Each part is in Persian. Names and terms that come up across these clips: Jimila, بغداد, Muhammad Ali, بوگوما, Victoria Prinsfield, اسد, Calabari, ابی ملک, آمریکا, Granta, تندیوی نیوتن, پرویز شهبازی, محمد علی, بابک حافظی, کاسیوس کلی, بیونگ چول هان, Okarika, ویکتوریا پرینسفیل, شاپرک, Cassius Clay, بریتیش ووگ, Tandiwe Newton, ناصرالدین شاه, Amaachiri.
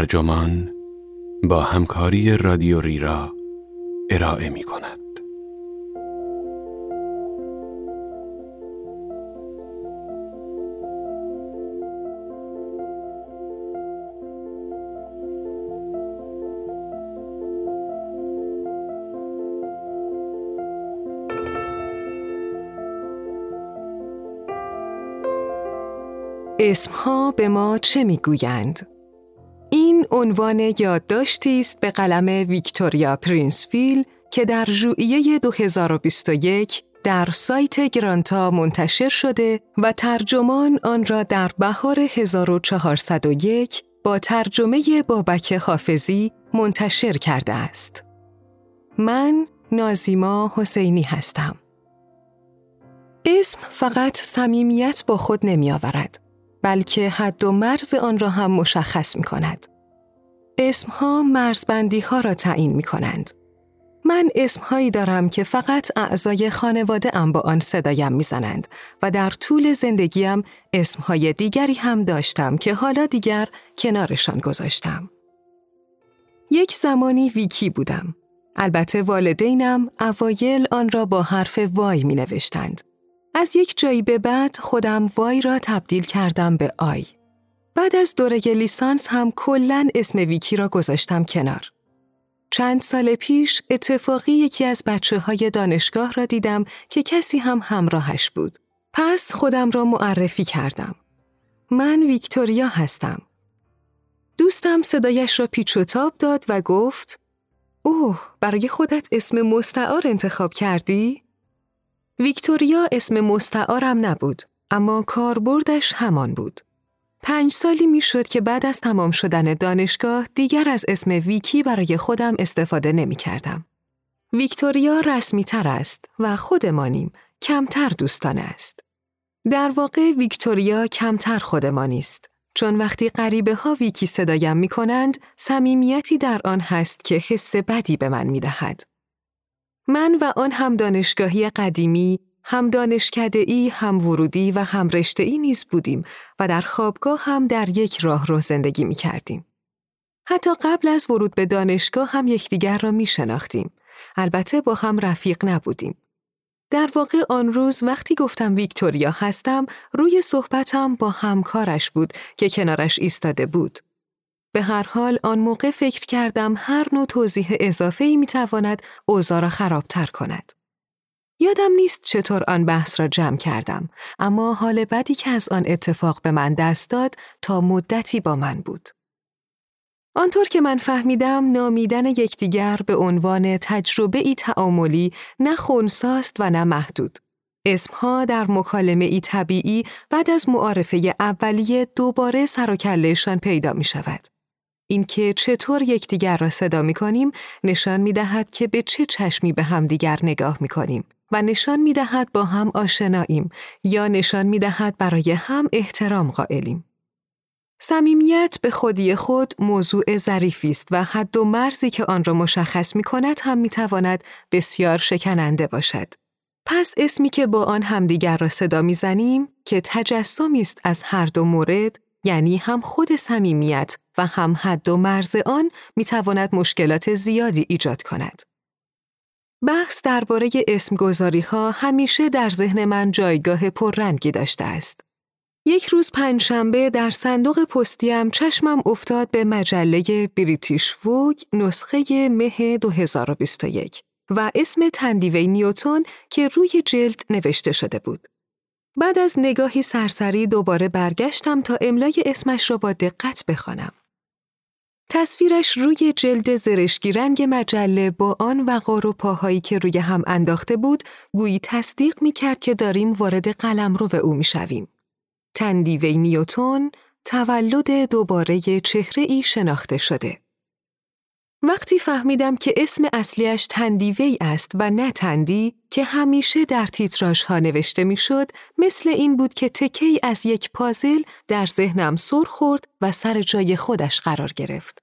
ترجمان با همکاری رادیو ریرا ارائه می کند. اسمها به ما چه میگویند؟ این عنوان یادداشتی است به قلم ویکتوریا پرینسفیل که در ژوئیه 2021 در سایت گرانتا منتشر شده و ترجمان آن را در بهار 1401 با ترجمه بابک حافظی منتشر کرده است. من نازیما حسینی هستم. اسم فقط صمیمیت با خود نمی آورد، بلکه حد و مرز آن را هم مشخص می کند. اسمها مرزبندی ها را تعیین می کنند. من اسمهایی دارم که فقط اعضای خانواده ام با آن صدایم می زنند و در طول زندگیم اسمهای دیگری هم داشتم که حالا دیگر کنارشان گذاشتم. یک زمانی ویکی بودم. البته والدینم اوایل آن را با حرف وای می نوشتند. از یک جایی به بعد خودم وای را تبدیل کردم به آی. بعد از دوره لیسانس هم کلاً اسم ویکی را گذاشتم کنار. چند سال پیش اتفاقی یکی از بچه‌های دانشگاه را دیدم که کسی هم همراهش بود. پس خودم را معرفی کردم. من ویکتوریا هستم. دوستم صدایش را پیچ و تاب داد و گفت: اوه، برای خودت اسم مستعار انتخاب کردی؟ ویکتوریا اسم مستعارم نبود، اما کاربردش همان بود. 5 سالی میشد که بعد از تمام شدن دانشگاه دیگر از اسم ویکی برای خودم استفاده نمی کردم. ویکتوریا رسمی تر است و خودمانیم، کمتر دوستانه است. در واقع ویکتوریا کمتر خودمانی است، چون وقتی غریبه ها ویکی صدایم می کنند، صمیمیتی در آن هست که حس بدی به من می دهد. من و آن هم دانشگاهی قدیمی، هم دانشکده‌ای، هم ورودی و هم رشته‌ای نیز بودیم و در خوابگاه هم در یک راهرو زندگی می کردیم. حتی قبل از ورود به دانشگاه هم یکدیگر را می شناختیم. البته با هم رفیق نبودیم. در واقع آن روز وقتی گفتم ویکتوریا هستم، روی صحبتم با همکارش بود که کنارش ایستاده بود. به هر حال آن موقع فکر کردم هر نوع توضیح اضافه‌ای می‌تواند اوضاع را خرابتر کند. یادم نیست چطور آن بحث را جمع کردم، اما حال بدی که از آن اتفاق به من دست داد تا مدتی با من بود. آنطور که من فهمیدم نامیدن یکدیگر به عنوان تجربه‌ای تعاملی نه خنثی و نه محدود. اسمها در مکالمه‌ای طبیعی بعد از معارفه اولیه دوباره سر و کله‌شان پیدا می‌شود. اینکه چطور یکدیگر را صدا می‌کنیم نشان می‌دهد که به چه چشمی به همدیگر نگاه می‌کنیم و نشان می‌دهد با هم آشناییم یا نشان می‌دهد برای هم احترام قائلیم. صمیمیت به خودی خود موضوع ظریفی است و حد و مرزی که آن را مشخص می‌کند هم می‌تواند بسیار شکننده باشد. پس اسمی که با آن همدیگر را صدا می‌زنیم که تجسمی است از هر دو مورد، یعنی هم خود صمیمیت و هم حد و مرز آن، می‌تواند مشکلات زیادی ایجاد کند. بحث درباره اسم‌گذاری‌ها همیشه در ذهن من جایگاه پررنگی داشته است. یک روز پنجشنبه در صندوق پستیم چشمم افتاد به مجله بریتیش ووگ نسخه مه 2021 و اسم تندیوی نیوتن که روی جلد نوشته شده بود. بعد از نگاهی سرسری دوباره برگشتم تا املای اسمش را با دقت بخوانم. تصویرش روی جلد زرشکی رنگ مجله با آن وقار و پاهایی که روی هم انداخته بود گویی تصدیق می‌کرد که داریم وارد قلمرو او می‌شویم. تندیوی نیوتن، تولد دوباره چهره‌ای شناخته شده. وقتی فهمیدم که اسم اصلیش تندیوی است و نه تندی که همیشه در تیتراژها نوشته میشد، مثل این بود که تکه‌ای از یک پازل در ذهنم سر خورد و سر جای خودش قرار گرفت.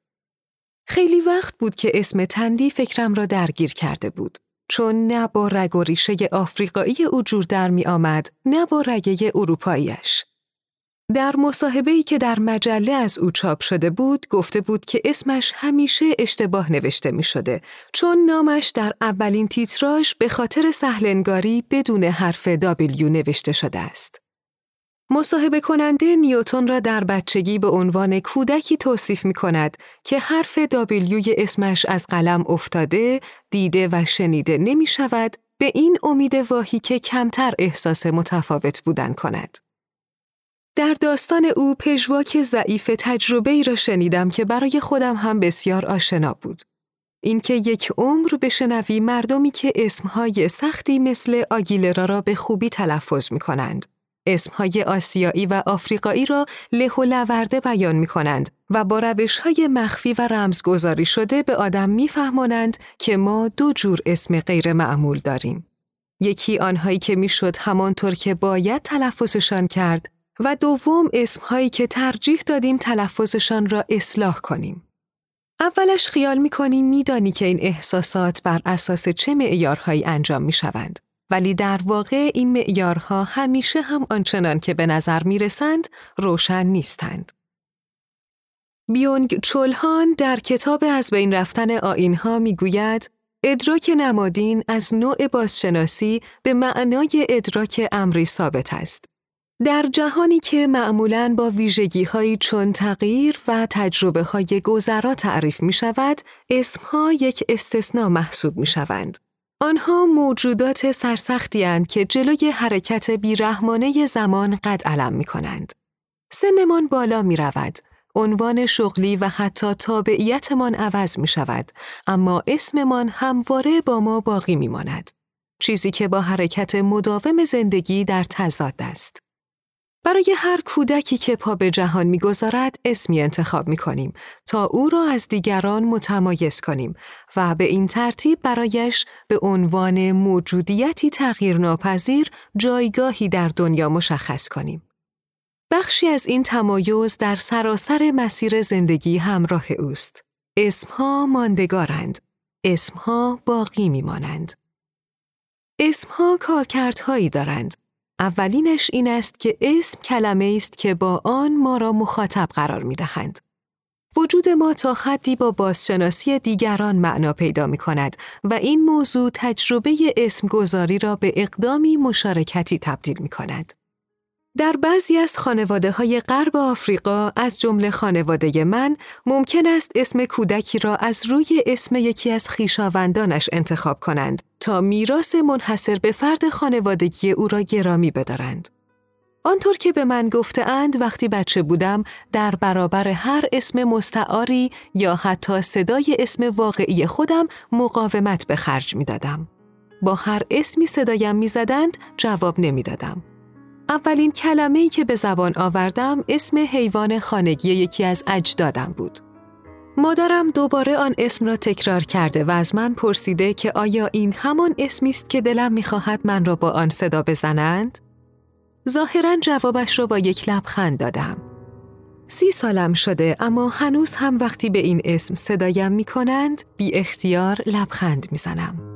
خیلی وقت بود که اسم تندی فکرم را درگیر کرده بود، چون نه با رگ و ریشه آفریقایی او جور در می آمد، نه با رگه اروپاییش. در مصاحبه‌ای که در مجله از او چاپ شده بود، گفته بود که اسمش همیشه اشتباه نوشته می شده، چون نامش در اولین تیتراژ به خاطر سهلنگاری بدون حرف دابلیو نوشته شده است. مصاحبه کننده نیوتن را در بچگی به عنوان کودکی توصیف می کند که حرف دابلیوی اسمش از قلم افتاده، دیده و شنیده نمی شود، به این امید واهی که کمتر احساس متفاوت بودن کند. در داستان او پژواک ضعیف تجربه‌ای را شنیدم که برای خودم هم بسیار آشنا بود. اینکه یک عمر بشنوی مردمی که اسمهای سختی مثل آگیلرا را به خوبی تلفظ می کنند. اسمهای آسیایی و آفریقایی را له و لورده بیان می کنند و با روشهای مخفی و رمزگذاری شده به آدم می فهمانند که ما دو جور اسم غیر معمول داریم. یکی آنهایی که می شد همانطور که باید تلفظشان کرد و دوم اسمهایی که ترجیح دادیم تلفظشان را اصلاح کنیم. اولش خیال می کنی می دانی که این احساسات بر اساس چه معیارهایی انجام می شوند، ولی در واقع این معیارها همیشه هم آنچنان که به نظر می رسند روشن نیستند. بیونگ چول هان در کتاب از بین رفتن آیین‌ها می گوید ادراک نمادین از نوع بازشناسی به معنای ادراک امری ثابت است. در جهانی که معمولاً با ویژگی‌هایی چون تغییر و تجربه‌های گذرا تعریف می‌شود، اسم‌ها یک استثناء محسوب می‌شوند. آنها موجودات سرسختی اند که جلوی حرکت بی‌رحمانه زمان قد علم می‌کنند. سنمان بالا می‌رود، عنوان شغلی و حتی تابعیتمان عوض می‌شود، اما اسممان همواره با ما باقی می‌ماند. چیزی که با حرکت مداوم زندگی در تضاد است. برای هر کودکی که پا به جهان می‌گذارد اسمی انتخاب می‌کنیم تا او را از دیگران متمایز کنیم و به این ترتیب برایش به عنوان موجودیتی تغییرناپذیر جایگاهی در دنیا مشخص کنیم. بخشی از این تمایز در سراسر مسیر زندگی همراه اوست. اسم‌ها ماندگارند. اسم‌ها باقی می‌مانند. اسم‌ها کارکردهایی دارند. اولینش این است که اسم کلمه است که با آن ما را مخاطب قرار می دهند. وجود ما تا حدی با بازشناسی دیگران معنا پیدا می کند و این موضوع تجربه اسمگذاری را به اقدامی مشارکتی تبدیل می کند. در بعضی از خانواده‌های غرب آفریقا از جمله خانواده من ممکن است اسم کودکی را از روی اسم یکی از خویشاوندانش انتخاب کنند تا میراث منحصر به فرد خانوادگی او را گرامی بدارند. آنطور که به من گفته‌اند وقتی بچه بودم در برابر هر اسم مستعاری یا حتی صدای اسم واقعی خودم مقاومت به خرج می‌دادم. با هر اسمی صدایم می‌زدند جواب نمی‌دادم. اولین کلمه‌ای که به زبان آوردم اسم حیوان خانگی یکی از اجدادم بود. مادرم دوباره آن اسم را تکرار کرده و از من پرسیده که آیا این همان اسمی است که دلم می‌خواهد من را با آن صدا بزنند؟ ظاهراً جوابش را با یک لبخند دادم. 30 سالم شده اما هنوز هم وقتی به این اسم صدایم می‌کنند بی اختیار لبخند می‌زنم.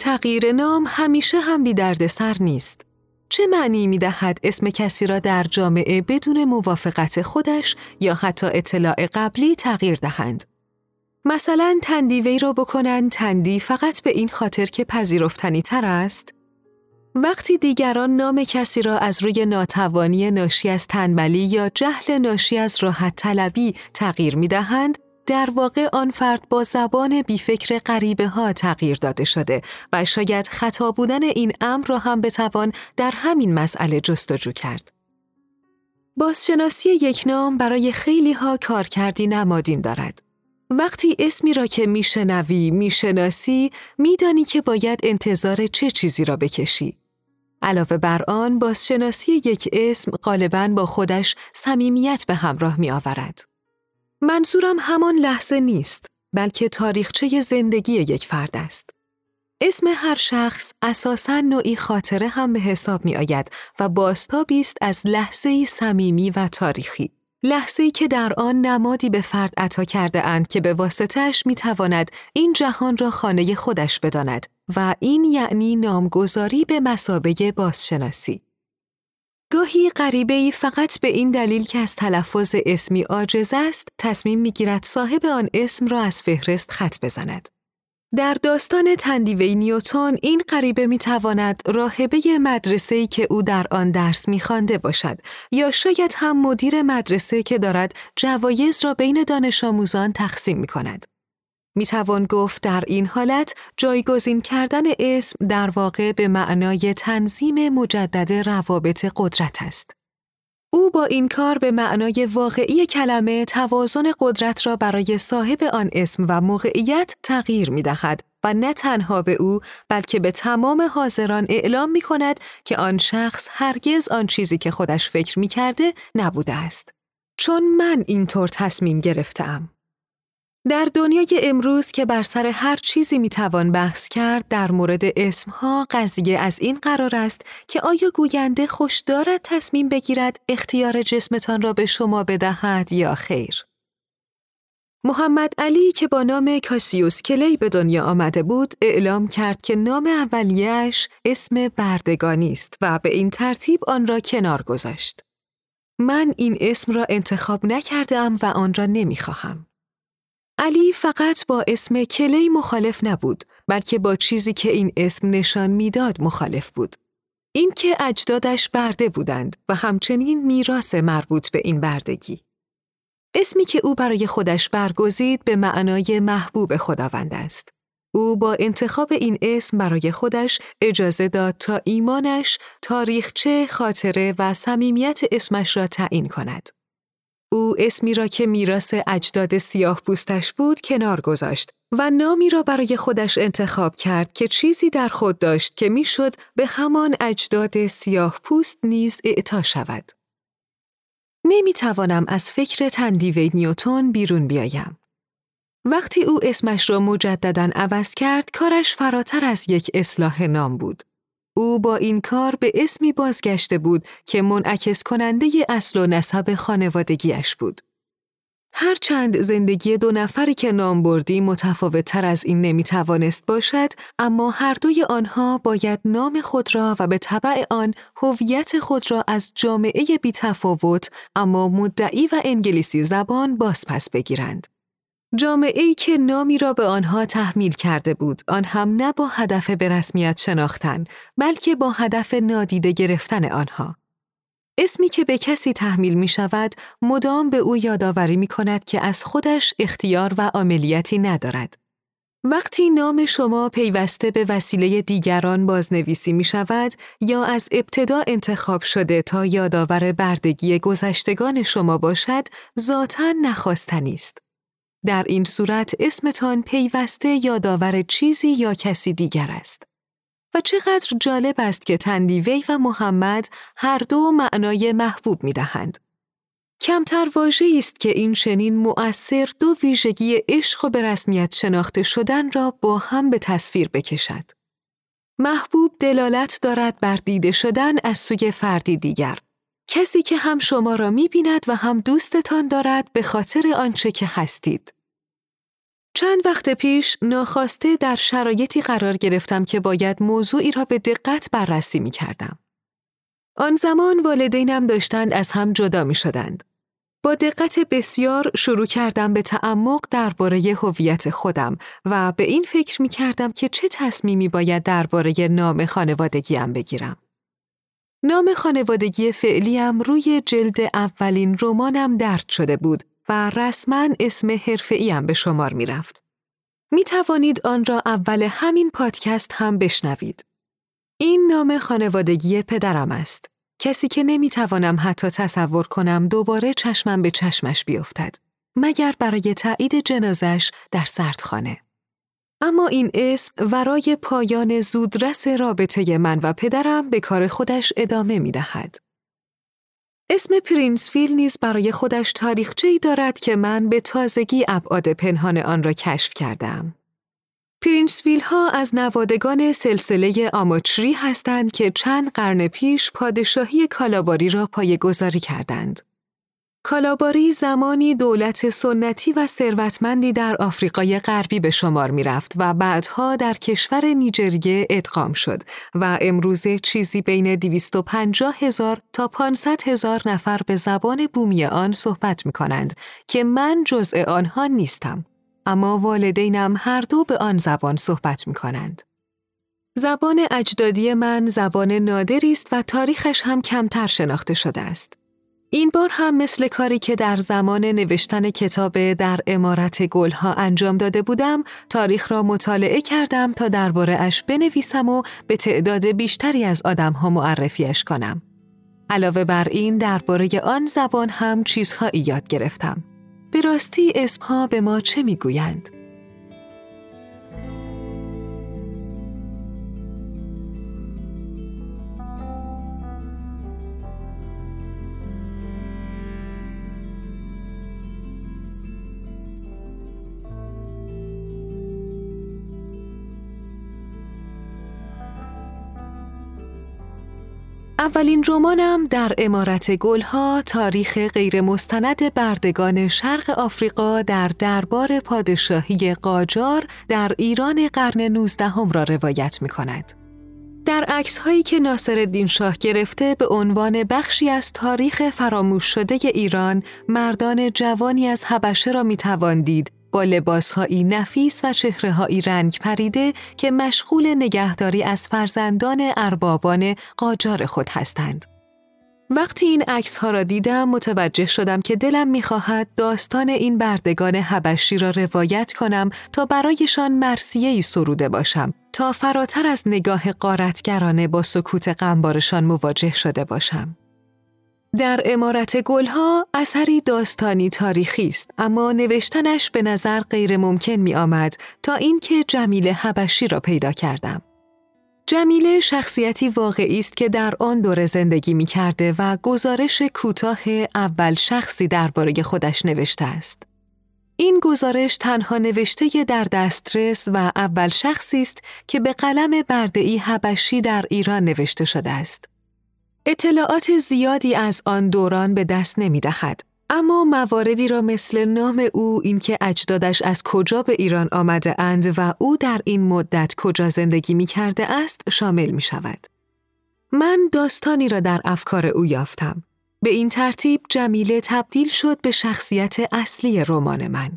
تغییر نام همیشه هم بی دردسر نیست. چه معنی می دهد اسم کسی را در جامعه بدون موافقت خودش یا حتی اطلاع قبلی تغییر دهند؟ مثلا تندیوی را بکنند تندی فقط به این خاطر که پذیرفتنی تر است؟ وقتی دیگران نام کسی را از روی ناتوانی ناشی از تنبلی یا جهل ناشی از راحت طلبی تغییر می دهند، در واقع آن فرد با زبان بیفکر غریبه ها تغییر داده شده و شاید خطا بودن این امر را هم بتوان در همین مسئله جستجو کرد. بازشناسی یک نام برای خیلی ها کارکردی نمادین دارد. وقتی اسمی را که میشنوی، میشناسی، میدانی که باید انتظار چه چیزی را بکشی. علاوه بر آن، بازشناسی یک اسم غالباً با خودش صمیمیت به همراه می آورد. منظورم همان لحظه نیست، بلکه تاریخچه زندگی یک فرد است. اسم هر شخص اساساً نوعی خاطره هم به حساب می آید و بازتابی است از لحظه‌ای صمیمی و تاریخی. لحظه‌ای که در آن نمادی به فرد عطا کرده اند که به واسطه‌اش می‌تواند این جهان را خانه خودش بداند و این یعنی نامگذاری به مثابه بازشناسی. گاهی غریبه‌ای فقط به این دلیل که از تلفظ اسمی عاجز است، تصمیم می‌گیرد صاحب آن اسم را از فهرست خط بزند. در داستان تندیوی نیوتن، این غریبه میتواند راهبه مدرسه‌ای که او در آن درس می‌خوانده باشد یا شاید هم مدیر مدرسه که دارد جوایز را بین دانش آموزان تقسیم می‌کند. میتوان گفت در این حالت جایگزین کردن اسم در واقع به معنای تنظیم مجدد روابط قدرت است. او با این کار به معنای واقعی کلمه توازن قدرت را برای صاحب آن اسم و موقعیت تغییر می دهد و نه تنها به او بلکه به تمام حاضران اعلام می کند که آن شخص هرگز آن چیزی که خودش فکر می کرده نبوده است. چون من اینطور تصمیم گرفتم. در دنیای امروز که بر سر هر چیزی میتوان بحث کرد، در مورد اسمها قضیه از این قرار است که آیا گوینده خوش دارد تصمیم بگیرد اختیار جسمتان را به شما بدهد یا خیر. محمد علی که با نام کاسیوس کلی به دنیا آمده بود، اعلام کرد که نام اولیه‌اش اسم بردگانی است و به این ترتیب آن را کنار گذاشت. من این اسم را انتخاب نکردم و آن را نمیخواهم. علی فقط با اسم کلی مخالف نبود، بلکه با چیزی که این اسم نشان میداد مخالف بود. این که اجدادش برده بودند و همچنین میراث مربوط به این بردگی. اسمی که او برای خودش برگزید به معنای محبوب خداوند است. او با انتخاب این اسم برای خودش اجازه داد تا ایمانش، تاریخچه، خاطره و صمیمیت اسمش را تعیین کند. او اسمی را که میراث اجداد سیاه پوستش بود کنار گذاشت و نامی را برای خودش انتخاب کرد که چیزی در خود داشت که میشد به همان اجداد سیاه پوست نیز اعطا شود. نمیتوانم از فکر تندیوی نیوتن بیرون بیایم. وقتی او اسمش را مجدداً عوض کرد، کارش فراتر از یک اصلاح نام بود. او با این کار به اسمی بازگشته بود که منعکس کننده اصل و نسب خانوادگیش بود. هرچند زندگی دو نفری که نامبردی متفاوت‌تر از این نمی‌توانست باشد، اما هر دوی آنها باید نام خود را و به تبع آن هویت خود را از جامعه بی‌تفاوت اما مدعی و انگلیسی زبان بازپس بگیرند. جامعه‌ای که نامی را به آنها تحمیل کرده بود، آن هم نه با هدف به رسمیت شناختن، بلکه با هدف نادیده گرفتن آنها. اسمی که به کسی تحمیل می شود، مدام به او یادآوری می کند که از خودش اختیار و عاملیتی ندارد. وقتی نام شما پیوسته به وسیله دیگران بازنویسی می شود یا از ابتدا انتخاب شده تا یادآور بردگی گذشتگان شما باشد، ذاتاً نخواستنی است. در این صورت اسمتان پیوسته یادآور چیزی یا کسی دیگر است. و چقدر جالب است که تندیوی و محمد هر دو معنای محبوب می‌دهند. کمتر واژه‌ای است که این چنین مؤثر دو ویژگی عشق و به رسمیت شناخته شدن را با هم به تصویر بکشد. محبوب دلالت دارد بر دیده شدن از سوی فردی دیگر. کسی که هم شما را می‌بیند و هم دوستتان دارد به خاطر آنچه که هستید. چند وقت پیش ناخواسته در شرایطی قرار گرفتم که باید موضوعی را به دقت بررسی می‌کردم. آن زمان والدینم داشتند از هم جدا می‌شدند. با دقت بسیار شروع کردم به تعمق درباره هویت خودم و به این فکر می‌کردم که چه تصمیمی باید درباره نام خانوادگیم بگیرم. نام خانوادگی فعلیم روی جلد اولین رمانم درج شده بود و رسما اسم حرفه‌ایم به شمار می رفت. می توانید آن را اول همین پادکست هم بشنوید. این نام خانوادگی پدرم است. کسی که نمی توانم حتی تصور کنم دوباره چشمم به چشمش بیفتد. مگر برای تایید جنازش در سردخانه. اما این اسم ورای پایان زودرس رابطه من و پدرم به کار خودش ادامه می دهد. اسم پرینسفیل نیز برای خودش تاریخچه‌ای دارد که من به تازگی ابعاد پنهان آن را کشف کردم. پرینسفیل ها از نوادگان سلسله آماچری هستند که چند قرن پیش پادشاهی کالاباری را پایه‌گذاری کردند. کالاباری زمانی دولت سنتی و ثروتمندی در آفریقای غربی به شمار می رفت و بعدها در کشور نیجریه ادغام شد و امروزه چیزی بین 250,000 تا 500,000 نفر به زبان بومی آن صحبت می کنند که من جزء آنها نیستم، اما والدینم هر دو به آن زبان صحبت می کنند. زبان اجدادی من زبان نادری است و تاریخش هم کمتر شناخته شده است. این بار هم مثل کاری که در زمان نوشتن کتاب در عمارت گلها انجام داده بودم، تاریخ را مطالعه کردم تا درباره اش بنویسم و به تعداد بیشتری از آدم‌ها معرفیش کنم. علاوه بر این درباره آن زبان هم چیزهایی یاد گرفتم. به راستی اسمها به ما چه میگویند؟ اولین رمانم در عمارت گلها تاریخ غیرمستند بردگان شرق آفریقا در دربار پادشاهی قاجار در ایران قرن 19 را روایت می‌کند. در عکس‌هایی که ناصرالدین شاه گرفته به عنوان بخشی از تاریخ فراموش شده ایران، مردان جوانی از حبشه را می‌توان دید با لباسهایی نفیس و چهره‌هایی رنگ پریده که مشغول نگهداری از فرزندان اربابان قاجار خود هستند. وقتی این عکس‌ها را دیدم متوجه شدم که دلم می‌خواهد داستان این بردگان حبشی را روایت کنم تا برایشان مرثیه‌ای سروده باشم، تا فراتر از نگاه غارتگرانه با سکوت غمبارشان مواجه شده باشم. در عمارت گلها اثری داستانی تاریخی است، اما نوشتنش به نظر غیر ممکن می آمد تا اینکه جمیله حبشی را پیدا کردم. جمیله شخصیتی واقعی است که در آن دوره زندگی می کرده و گزارش کوتاه اول شخصی درباره خودش نوشته است. این گزارش تنها نوشته در دسترس و اول شخصی است که به قلم برده‌ای حبشی در ایران نوشته شده است. اطلاعات زیادی از آن دوران به دست نمی دهد، اما مواردی را مثل نام او، اینکه اجدادش از کجا به ایران آمده اند و او در این مدت کجا زندگی می کرده است شامل می شود. من داستانی را در افکار او یافتم. به این ترتیب جمیله تبدیل شد به شخصیت اصلی رمان من.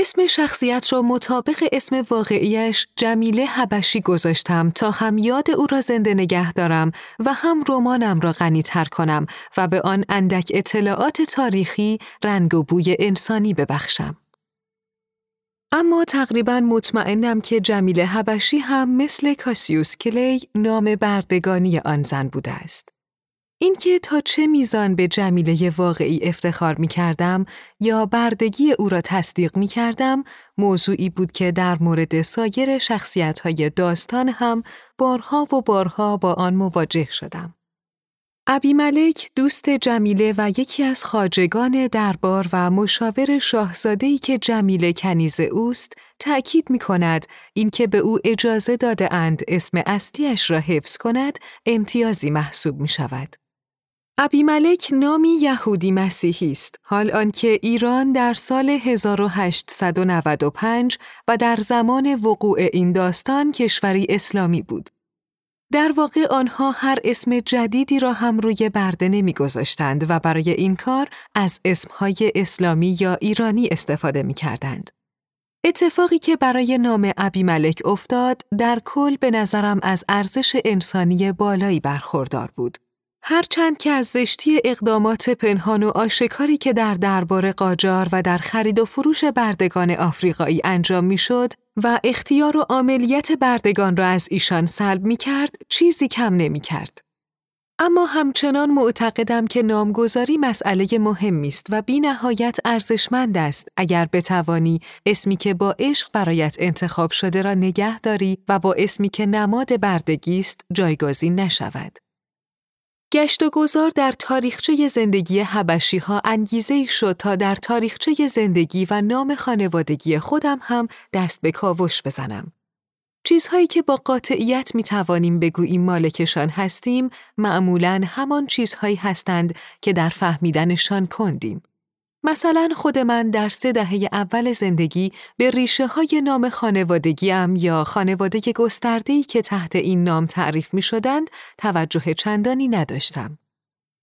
اسم شخصیت را مطابق اسم واقعیش جمیله حبشی گذاشتم تا هم یاد او را زنده نگه دارم و هم رمانم را غنی‌تر کنم و به آن اندک اطلاعات تاریخی رنگ و بوی انسانی ببخشم. اما تقریباً مطمئنم که جمیله حبشی هم مثل کاسیوس کلی نام بردگانی آن زن بوده است. اینکه تا چه میزان به جمیله واقعی افتخار می کردم یا بردگی او را تصدیق می کردم، موضوعی بود که در مورد سایر شخصیت‌های داستان هم بارها با آن مواجه شدم. ابی ملک، دوست جمیله و یکی از خواجگان دربار و مشاور شاهزاده‌ای که جمیله کنیز اوست، تأکید می‌کند اینکه به او اجازه داده اند اسم اصلیش را حفظ کند، امتیازی محسوب می‌شود. ابی ملک نامی یهودی مسیحی است، حال آنکه ایران در سال 1895 و در زمان وقوع این داستان کشوری اسلامی بود. در واقع آنها هر اسم جدیدی را هم روی برده نمی‌گذاشتند و برای این کار از اسمهای اسلامی یا ایرانی استفاده می‌کردند. اتفاقی که برای نام ابی ملک افتاد در کل به نظرم از ارزش انسانی بالایی برخوردار بود. هرچند که از زشتی اقدامات پنهان و آشکاری که در دربار قاجار و در خرید و فروش بردگان آفریقایی انجام می‌شد و اختیار و عاملیت بردگان را از ایشان سلب می‌کرد، چیزی کم نمی‌کرد. اما همچنان معتقدم که نامگذاری مسئله مهمی است و بی نهایت ارزشمند است اگر بتوانی اسمی که با عشق برایت انتخاب شده را نگه داری و با اسمی که نماد بردگی است جایگزین نشود. گشت و گذار در تاریخچه زندگی حبشی‌ها انگیزه‌ای شد تا در تاریخچه زندگی و نام خانوادگی خودم هم دست به کاوش بزنم. چیزهایی که با قاطعیت می توانیم بگوییم مالکشان هستیم، معمولاً همان چیزهایی هستند که در فهمیدنشان کندیم. مثلاً خود من در 3 دهه اول زندگی به ریشه های نام خانوادگیم یا خانواده گسترده‌ای که تحت این نام تعریف می شدند، توجه چندانی نداشتم.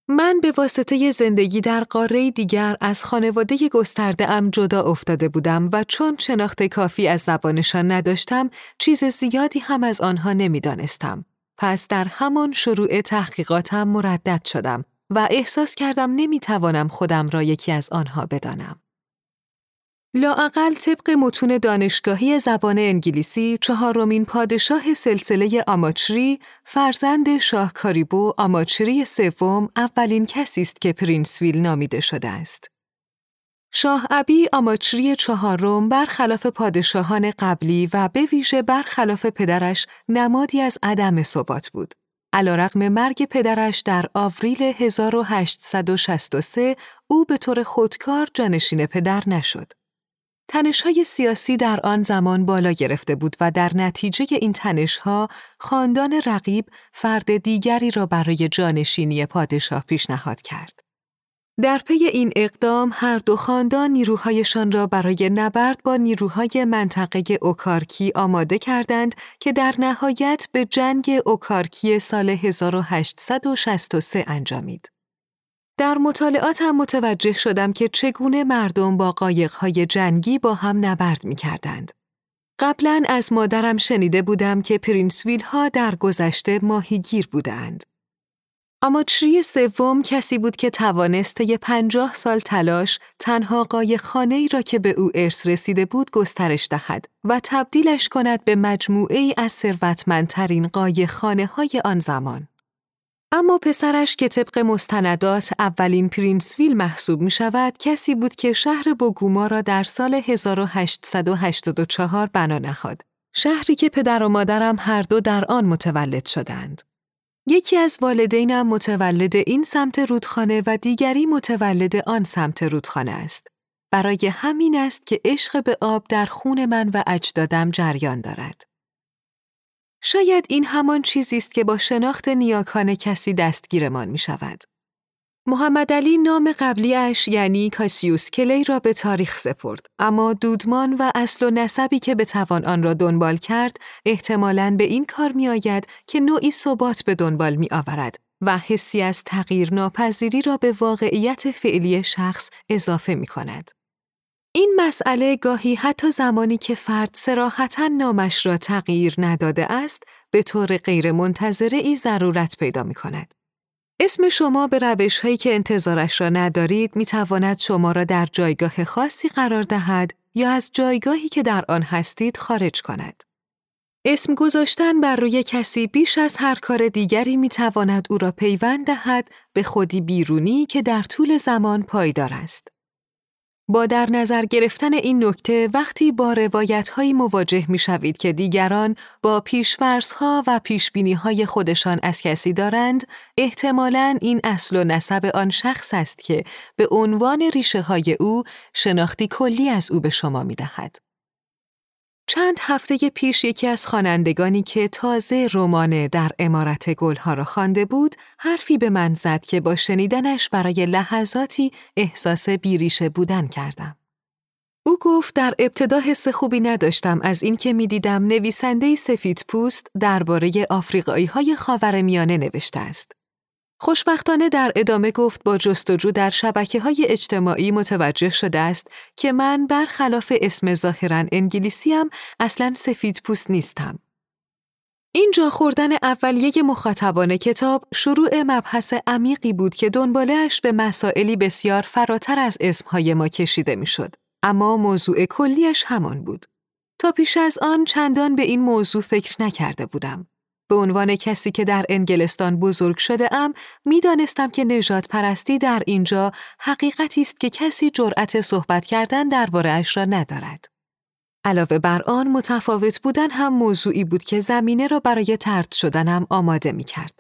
من به واسطه زندگی در قاره دیگر از خانواده گسترده‌ام جدا افتاده بودم و چون شناخت کافی از زبانشان نداشتم، چیز زیادی هم از آنها نمیدانستم. پس در همان شروع تحقیقاتم مردد شدم و احساس کردم نمیتوانم خودم را یکی از آنها بدانم. لااقل طبق متون دانشگاهی زبان انگلیسی، 4مین پادشاه سلسله آماچری، فرزند شاه کاریبو آماچری سوم، اولین کسی است که پرینسویل نامیده شده است. شاه ابی آماچری 4 برخلاف پادشاهان قبلی و به ویژه برخلاف پدرش نمادی از عدم ثبات بود. علیرغم مرگ پدرش در آوریل 1863 او به طور خودکار جانشین پدر نشد. تنش‌های سیاسی در آن زمان بالا گرفته بود و در نتیجه این تنش‌ها خاندان رقیب فرد دیگری را برای جانشینی پادشاه پیشنهاد کرد. در پی این اقدام هر دو خاندان نیروهایشان را برای نبرد با نیروهای منطقه اوکارکی آماده کردند که در نهایت به جنگ اوکارکی سال 1863 انجامید. در مطالعاتم متوجه شدم که چگونه مردم با قایق‌های جنگی با هم نبرد می‌کردند. قبلاً از مادرم شنیده بودم که پرینسویل‌ها در گذشته ماهیگیر بودند. آماچری سوم کسی بود که توانست طی 50 سال تلاش تنها قایق‌خانه‌ای را که به او ارث رسیده بود گسترش دهد و تبدیلش کند به مجموعه‌ای از ثروتمندترین قایق‌خانه‌های آن زمان. اما پسرش که طبق مستندات اولین پرینسویل محسوب می شود، کسی بود که شهر بوگوما را در سال 1884 بنا نهاد، شهری که پدر و مادرم هر دو در آن متولد شدند. یکی از والدینم متولد این سمت رودخانه و دیگری متولد آن سمت رودخانه است. برای همین است که عشق به آب در خون من و اجدادم جریان دارد. شاید این همان چیزی است که با شناخت نیاکان کسی دستگیرمان می شود. محمد علی نام قبلیش یعنی کاسیوس کلی را به تاریخ سپرد، اما دودمان و اصل و نسبی که بتوان آن را دنبال کرد، احتمالاً به این کار می آید که نوعی ثبات به دنبال می آورد و حسی از تغییر ناپذیری را به واقعیت فعلی شخص اضافه می کند. این مسئله گاهی حتی زمانی که فرد صراحتاً نامش را تغییر نداده است، به طور غیرمنتظره‌ای ضرورت پیدا می‌کند. اسم شما به روش‌هایی که انتظارش را ندارید می‌تواند شما را در جایگاه خاصی قرار دهد یا از جایگاهی که در آن هستید خارج کند. اسم گذاشتن بر روی کسی بیش از هر کار دیگری می‌تواند او را پیوند دهد به خودی بیرونی که در طول زمان پایدار است. با در نظر گرفتن این نکته، وقتی با روایت‌هایی مواجه می‌شوید که دیگران با پیش‌فرض‌ها و پیش‌بینی‌های خودشان از کسی دارند، احتمالاً این اصل و نسب آن شخص است که به عنوان ریشه‌های او شناختی کلی از او به شما می‌دهد. چند هفته پیش یکی از خوانندگانی که تازه رمان در عمارت گلها را خوانده بود، حرفی به من زد که با شنیدنش برای لحظاتی احساس بیریشه بودن کردم. او گفت در ابتدا حس خوبی نداشتم از این که می‌دیدم نویسنده‌ای سفیدپوست درباره آفریقایی‌های خاورمیانه نوشته است. خوشبختانه در ادامه گفت با جستجو در شبکه‌های اجتماعی متوجه شده است که من برخلاف اسم ظاهراً انگلیسیم اصلاً سفیدپوست نیستم. این جا خوردن اولیه مخاطبان کتاب شروع مبحث عمیقی بود که دنباله‌اش به مسائلی بسیار فراتر از اسم‌های ما کشیده می‌شد، اما موضوع کلیش همان بود. تا پیش از آن چندان به این موضوع فکر نکرده بودم. به عنوان کسی که در انگلستان بزرگ شده ام میدانستم که نژاد پرستی در اینجا حقیقتی است که کسی جرأت صحبت کردن درباره اش را ندارد. علاوه بر آن متفاوت بودن هم موضوعی بود که زمینه را برای طرد شدنم آماده می کرد.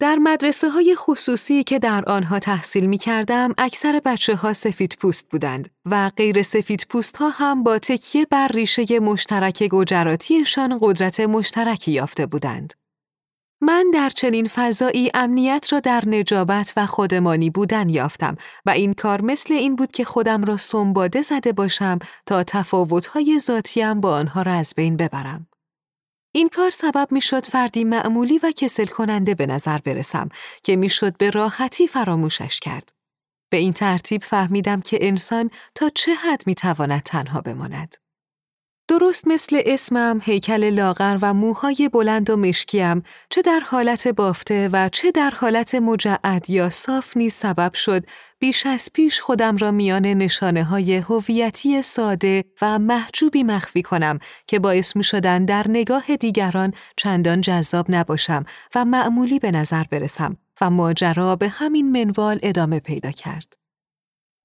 در مدرسه های خصوصی که در آنها تحصیل می کردم، اکثر بچه ها سفید پوست بودند و غیر سفید پوست ها هم با تکیه بر ریشه مشترک گوجراتیشان قدرت مشترکی یافته بودند. من در چنین فضایی امنیت را در نجابت و خودمانی بودن یافتم و این کار مثل این بود که خودم را سنباده زده باشم تا تفاوت‌های ذاتیم با آنها را از بین ببرم. این کار سبب میشد فردی معمولی و کسل کننده به نظر برسم که میشد به راحتی فراموشش کرد. به این ترتیب فهمیدم که انسان تا چه حد میتواند تنها بماند. درست مثل اسمم، هیکل لاغر و موهای بلند و مشکیم، چه در حالت بافته و چه در حالت مجعد یا صاف نیز سبب شد بیش از پیش خودم را میان نشانه‌های هویتی ساده و محجوبی مخفی کنم که باعث می‌شدن در نگاه دیگران چندان جذاب نباشم و معمولی به نظر برسم و ماجرا به همین منوال ادامه پیدا کرد.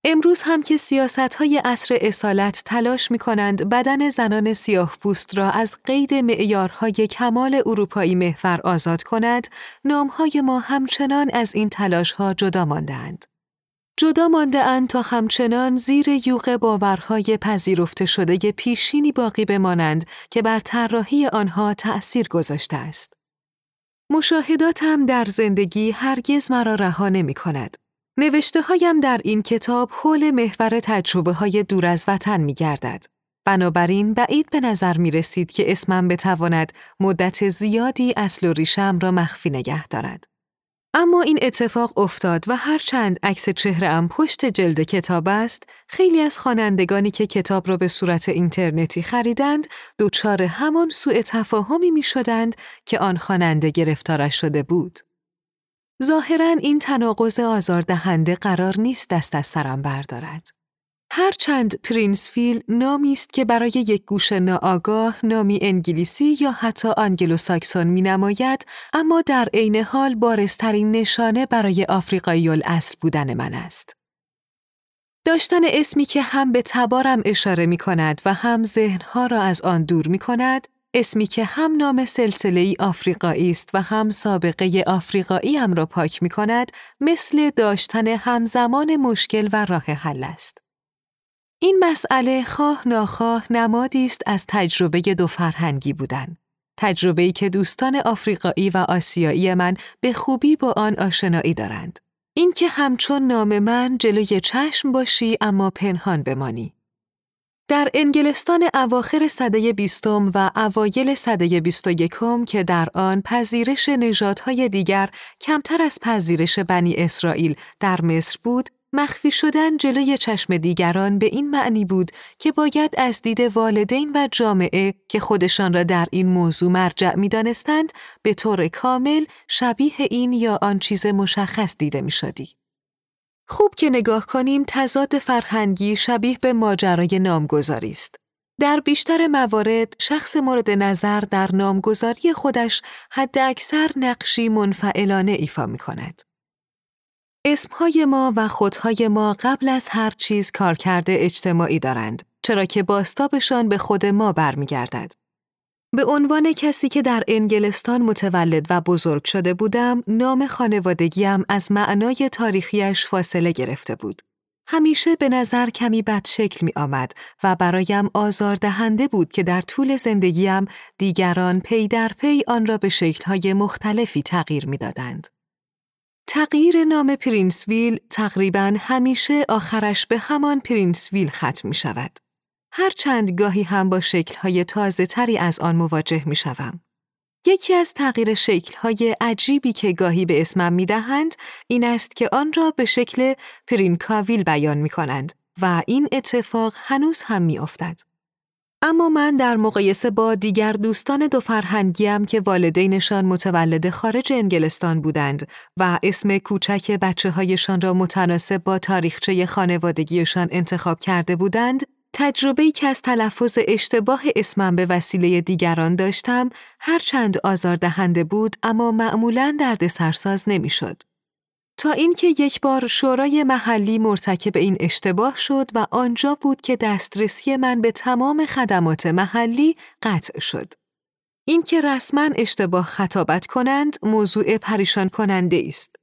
امروز هم که سیاست‌های عصر اصالت تلاش می‌کنند بدن زنان سیاه‌پوست را از قید معیارهای کمال اروپایی محور آزاد کنند، نام‌های ما همچنان از این تلاش‌ها جدا مانده‌اند تا همچنان زیر یوغ باورهای پذیرفته شده پیشینی باقی بمانند که بر طراحی آنها تأثیر گذاشته است. مشاهداتم در زندگی هرگز مرا رها نمی‌کند. نوشته هایم در این کتاب حول محور تجربه های دور از وطن می گردد. بنابراین بعید به نظر می رسید که اسمم بتواند مدت زیادی اصل و ریشم را مخفی نگه دارد. اما این اتفاق افتاد و هرچند عکس چهره‌ام پشت جلد کتاب است، خیلی از خوانندگانی که کتاب را به صورت اینترنتی خریدند، دچار همان سوء تفاهمی می شدند که آن خواننده گرفتارش شده بود. ظاهراً این تناقض آزاردهنده قرار نیست دست از سرم بردارد. هرچند پرینسفیل نامی است که برای یک گوش ناآگاه نامی انگلیسی یا حتی آنگلوساکسون می نماید، اما در عین حال بارزترین نشانه برای آفریقایی الاصل بودن من است. داشتن اسمی که هم به تبارم اشاره می کند و هم ذهنها را از آن دور می کند، اسمی که هم نام سلسله‌ای آفریقایی است و هم سابقه آفریقایی هم را پاک می کند، مثل داشتن همزمان مشکل و راه حل است. این مسئله خواه ناخواه نمادی است از تجربه دو فرهنگی بودن. تجربه‌ای که دوستان آفریقایی و آسیایی من به خوبی با آن آشنایی دارند. این که همچون نام من جلوی چشم باشی اما پنهان بمانی. در انگلستان اواخر سده 20 و اوایل سده 21 که در آن پذیرش نژادهای دیگر کمتر از پذیرش بنی اسرائیل در مصر بود، مخفی شدن جلوی چشم دیگران به این معنی بود که باید از دید والدین و جامعه که خودشان را در این موضوع مرجع می‌دانستند به طور کامل شبیه این یا آن چیز مشخص دیده می‌شدی. خوب که نگاه کنیم تضاد فرهنگی شبیه به ماجرای نامگذاری است. در بیشتر موارد شخص مورد نظر در نامگذاری خودش حداکثر نقشی منفعلانه ایفا می کند. اسمهای ما و خودهای ما قبل از هر چیز کارکرد اجتماعی دارند، چرا که بازتابشان به خود ما برمی گردد. به عنوان کسی که در انگلستان متولد و بزرگ شده بودم، نام خانوادگیم از معنای تاریخیش فاصله گرفته بود. همیشه به نظر کمی بدشکل می آمد و برایم آزاردهنده بود که در طول زندگیم دیگران پی در پی آن را به شکل‌های مختلفی تغییر می دادند. تغییر نام پرینسویل تقریباً همیشه آخرش به همان پرینسویل ختم می شود. هرچند گاهی هم با شکل‌های تازه‌تری از آن مواجه می‌شوم. یکی از تغییر شکل‌های عجیبی که گاهی به اسمم می‌دهند این است که آن را به شکل پرینکاویل بیان می‌کنند و این اتفاق هنوز هم می‌افتد. اما من در مقایسه با دیگر دوستان دو فرهنگیم که والدینشان متولد خارج انگلستان بودند و اسم کوچک بچه‌هایشان را متناسب با تاریخچه خانوادگیشان انتخاب کرده بودند، تجربه‌ای که از تلفظ اشتباه اسمم به وسیله دیگران داشتم، هرچند آزاردهنده بود اما معمولاً دردسرساز نمی‌شد. تا اینکه یک بار شورای محلی مرتکب این اشتباه شد و آنجا بود که دسترسی من به تمام خدمات محلی قطع شد. این که رسماً اشتباه خطابت کنند موضوع پریشان کننده است.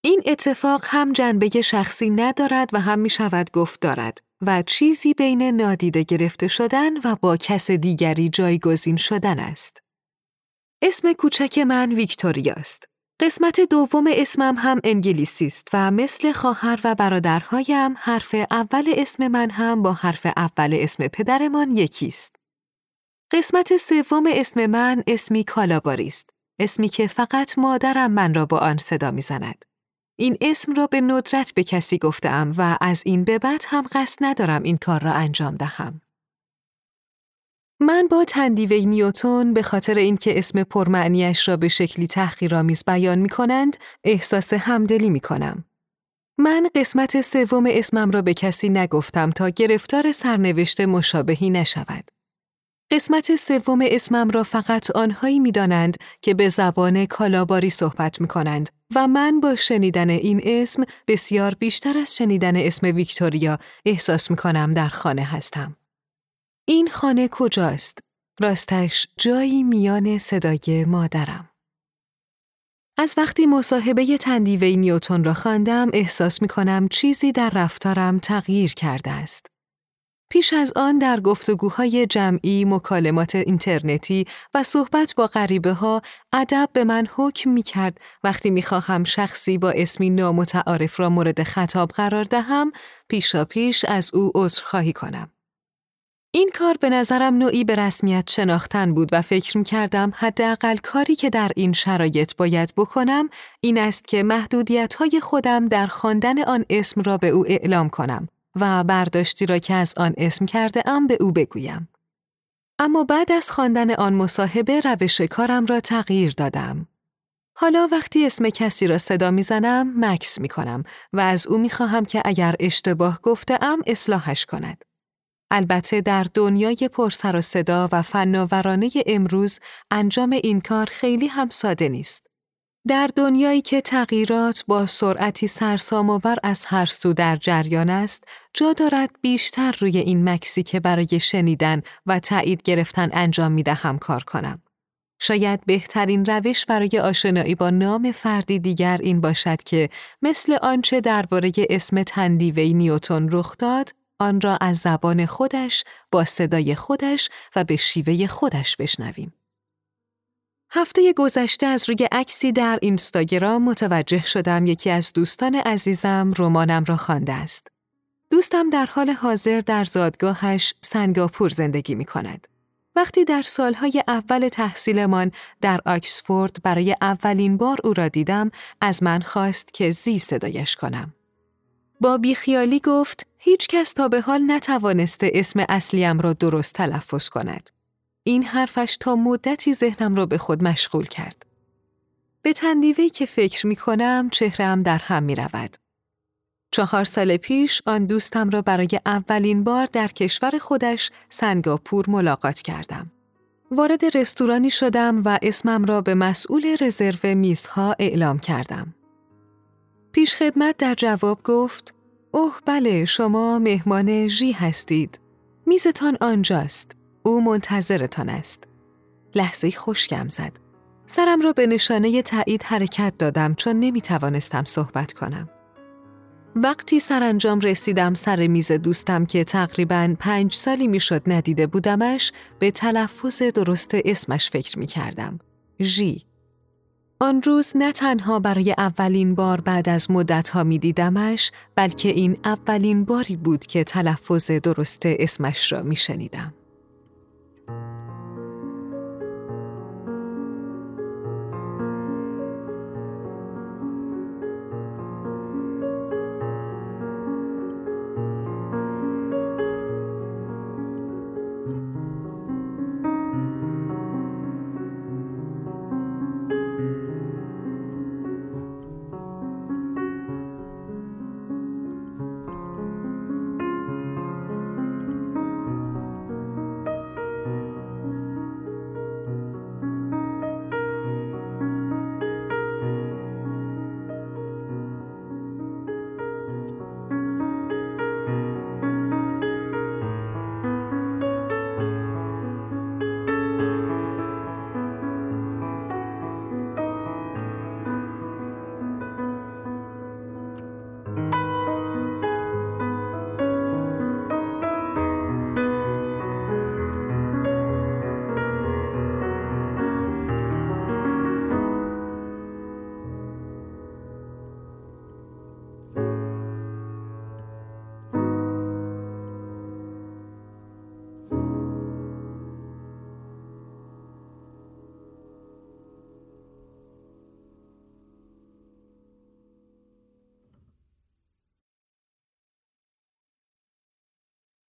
این اتفاق هم جنبه شخصی ندارد و هم می شود گفت دارد و چیزی بین نادیده گرفته شدن و با کس دیگری جایگزین شدن است. اسم کوچک من ویکتوریا است. قسمت دوم اسمم هم انگلیسی است و مثل خواهر و برادرهایم حرف اول اسم من هم با حرف اول اسم پدرمان یکی است. قسمت سوم اسم من اسمی کالاباری است. اسمی که فقط مادرم من را با آن صدا می‌زند. این اسم را به ندرت به کسی گفتم و از این به بعد هم قصد ندارم این کار را انجام دهم. من با تندیوه نیوتن به خاطر اینکه اسم پرمعنیش را به شکلی تحقیرآمیز بیان می کنند، احساس همدلی می کنم. من قسمت سوم اسمم را به کسی نگفتم تا گرفتار سرنوشت مشابهی نشود. قسمت سوم اسمم را فقط آنهایی می دانند که به زبان کالاباری صحبت می کنند و من با شنیدن این اسم بسیار بیشتر از شنیدن اسم ویکتوریا احساس می کنم در خانه هستم. این خانه کجاست؟ راستش جایی میان صدای مادرم. از وقتی مصاحبه تندیوه نیوتن را خواندم احساس می کنم چیزی در رفتارم تغییر کرده است. پیش از آن در گفتگوهای جمعی، مکالمات اینترنتی و صحبت با غریبه ها ادب به من حکم می کرد وقتی می خواهم شخصی با اسمی نامتعارف را مورد خطاب قرار دهم، پیشاپیش از او عذرخواهی کنم. این کار به نظرم نوعی به رسمیت شناختن بود و فکر می کردم حداقل کاری که در این شرایط باید بکنم این است که محدودیت‌های خودم در خواندن آن اسم را به او اعلام کنم و برداشتی را که از آن اسم کرده ام به او بگویم. اما بعد از خواندن آن مصاحبه روش کارم را تغییر دادم. حالا وقتی اسم کسی را صدا میزنم مکث میکنم و از او میخواهم که اگر اشتباه گفته ام اصلاحش کند. البته در دنیای پرسر و صدا و فناورانه امروز انجام این کار خیلی هم ساده نیست. در دنیایی که تغییرات با سرعتی سرسام‌آور از هر سو در جریان است، جا دارد بیشتر روی این مکسی که برای شنیدن و تایید گرفتن انجام می‌دهم کار کنم. شاید بهترین روش برای آشنایی با نام فردی دیگر این باشد که مثل آنچه درباره اسم تندیوه نیوتن رخ داد، آن را از زبان خودش، با صدای خودش و به شیوه خودش بشنویم. هفته گذشته از روی عکسی در اینستاگرام متوجه شدم یکی از دوستان عزیزم رمانم را خوانده است. دوستم در حال حاضر در زادگاهش سنگاپور زندگی می کند. وقتی در سالهای اول تحصیلمان در آکسفورد برای اولین بار او را دیدم، از من خواست که زی صدایش کنم. با بیخیالی گفت هیچ کس تا به حال نتوانسته اسم اصلیم را درست تلفظ کند. این حرفش تا مدتی ذهنم را به خود مشغول کرد. به تندیوهی که فکر می کنم چهره‌ام در هم می رود. 4 سال پیش آن دوستم را برای اولین بار در کشور خودش سنگاپور ملاقات کردم. وارد رستورانی شدم و اسمم را به مسئول رزرو میزها اعلام کردم. پیشخدمت در جواب گفت اوه بله، شما مهمان ژی هستید. میزتان آنجاست. او منتظرتان است. لحظه‌ای خشکم زد. سرم را به نشانه تایید حرکت دادم چون نمی‌توانستم صحبت کنم. وقتی سرانجام رسیدم سر میز دوستم که تقریباً 5 سالی میشد ندیده بودمش، به تلفظ درست اسمش فکر می‌کردم. ژی. آن روز نه تنها برای اولین بار بعد از مدت‌ها می‌دیدمش، بلکه این اولین باری بود که تلفظ درست اسمش را می‌شنیدم.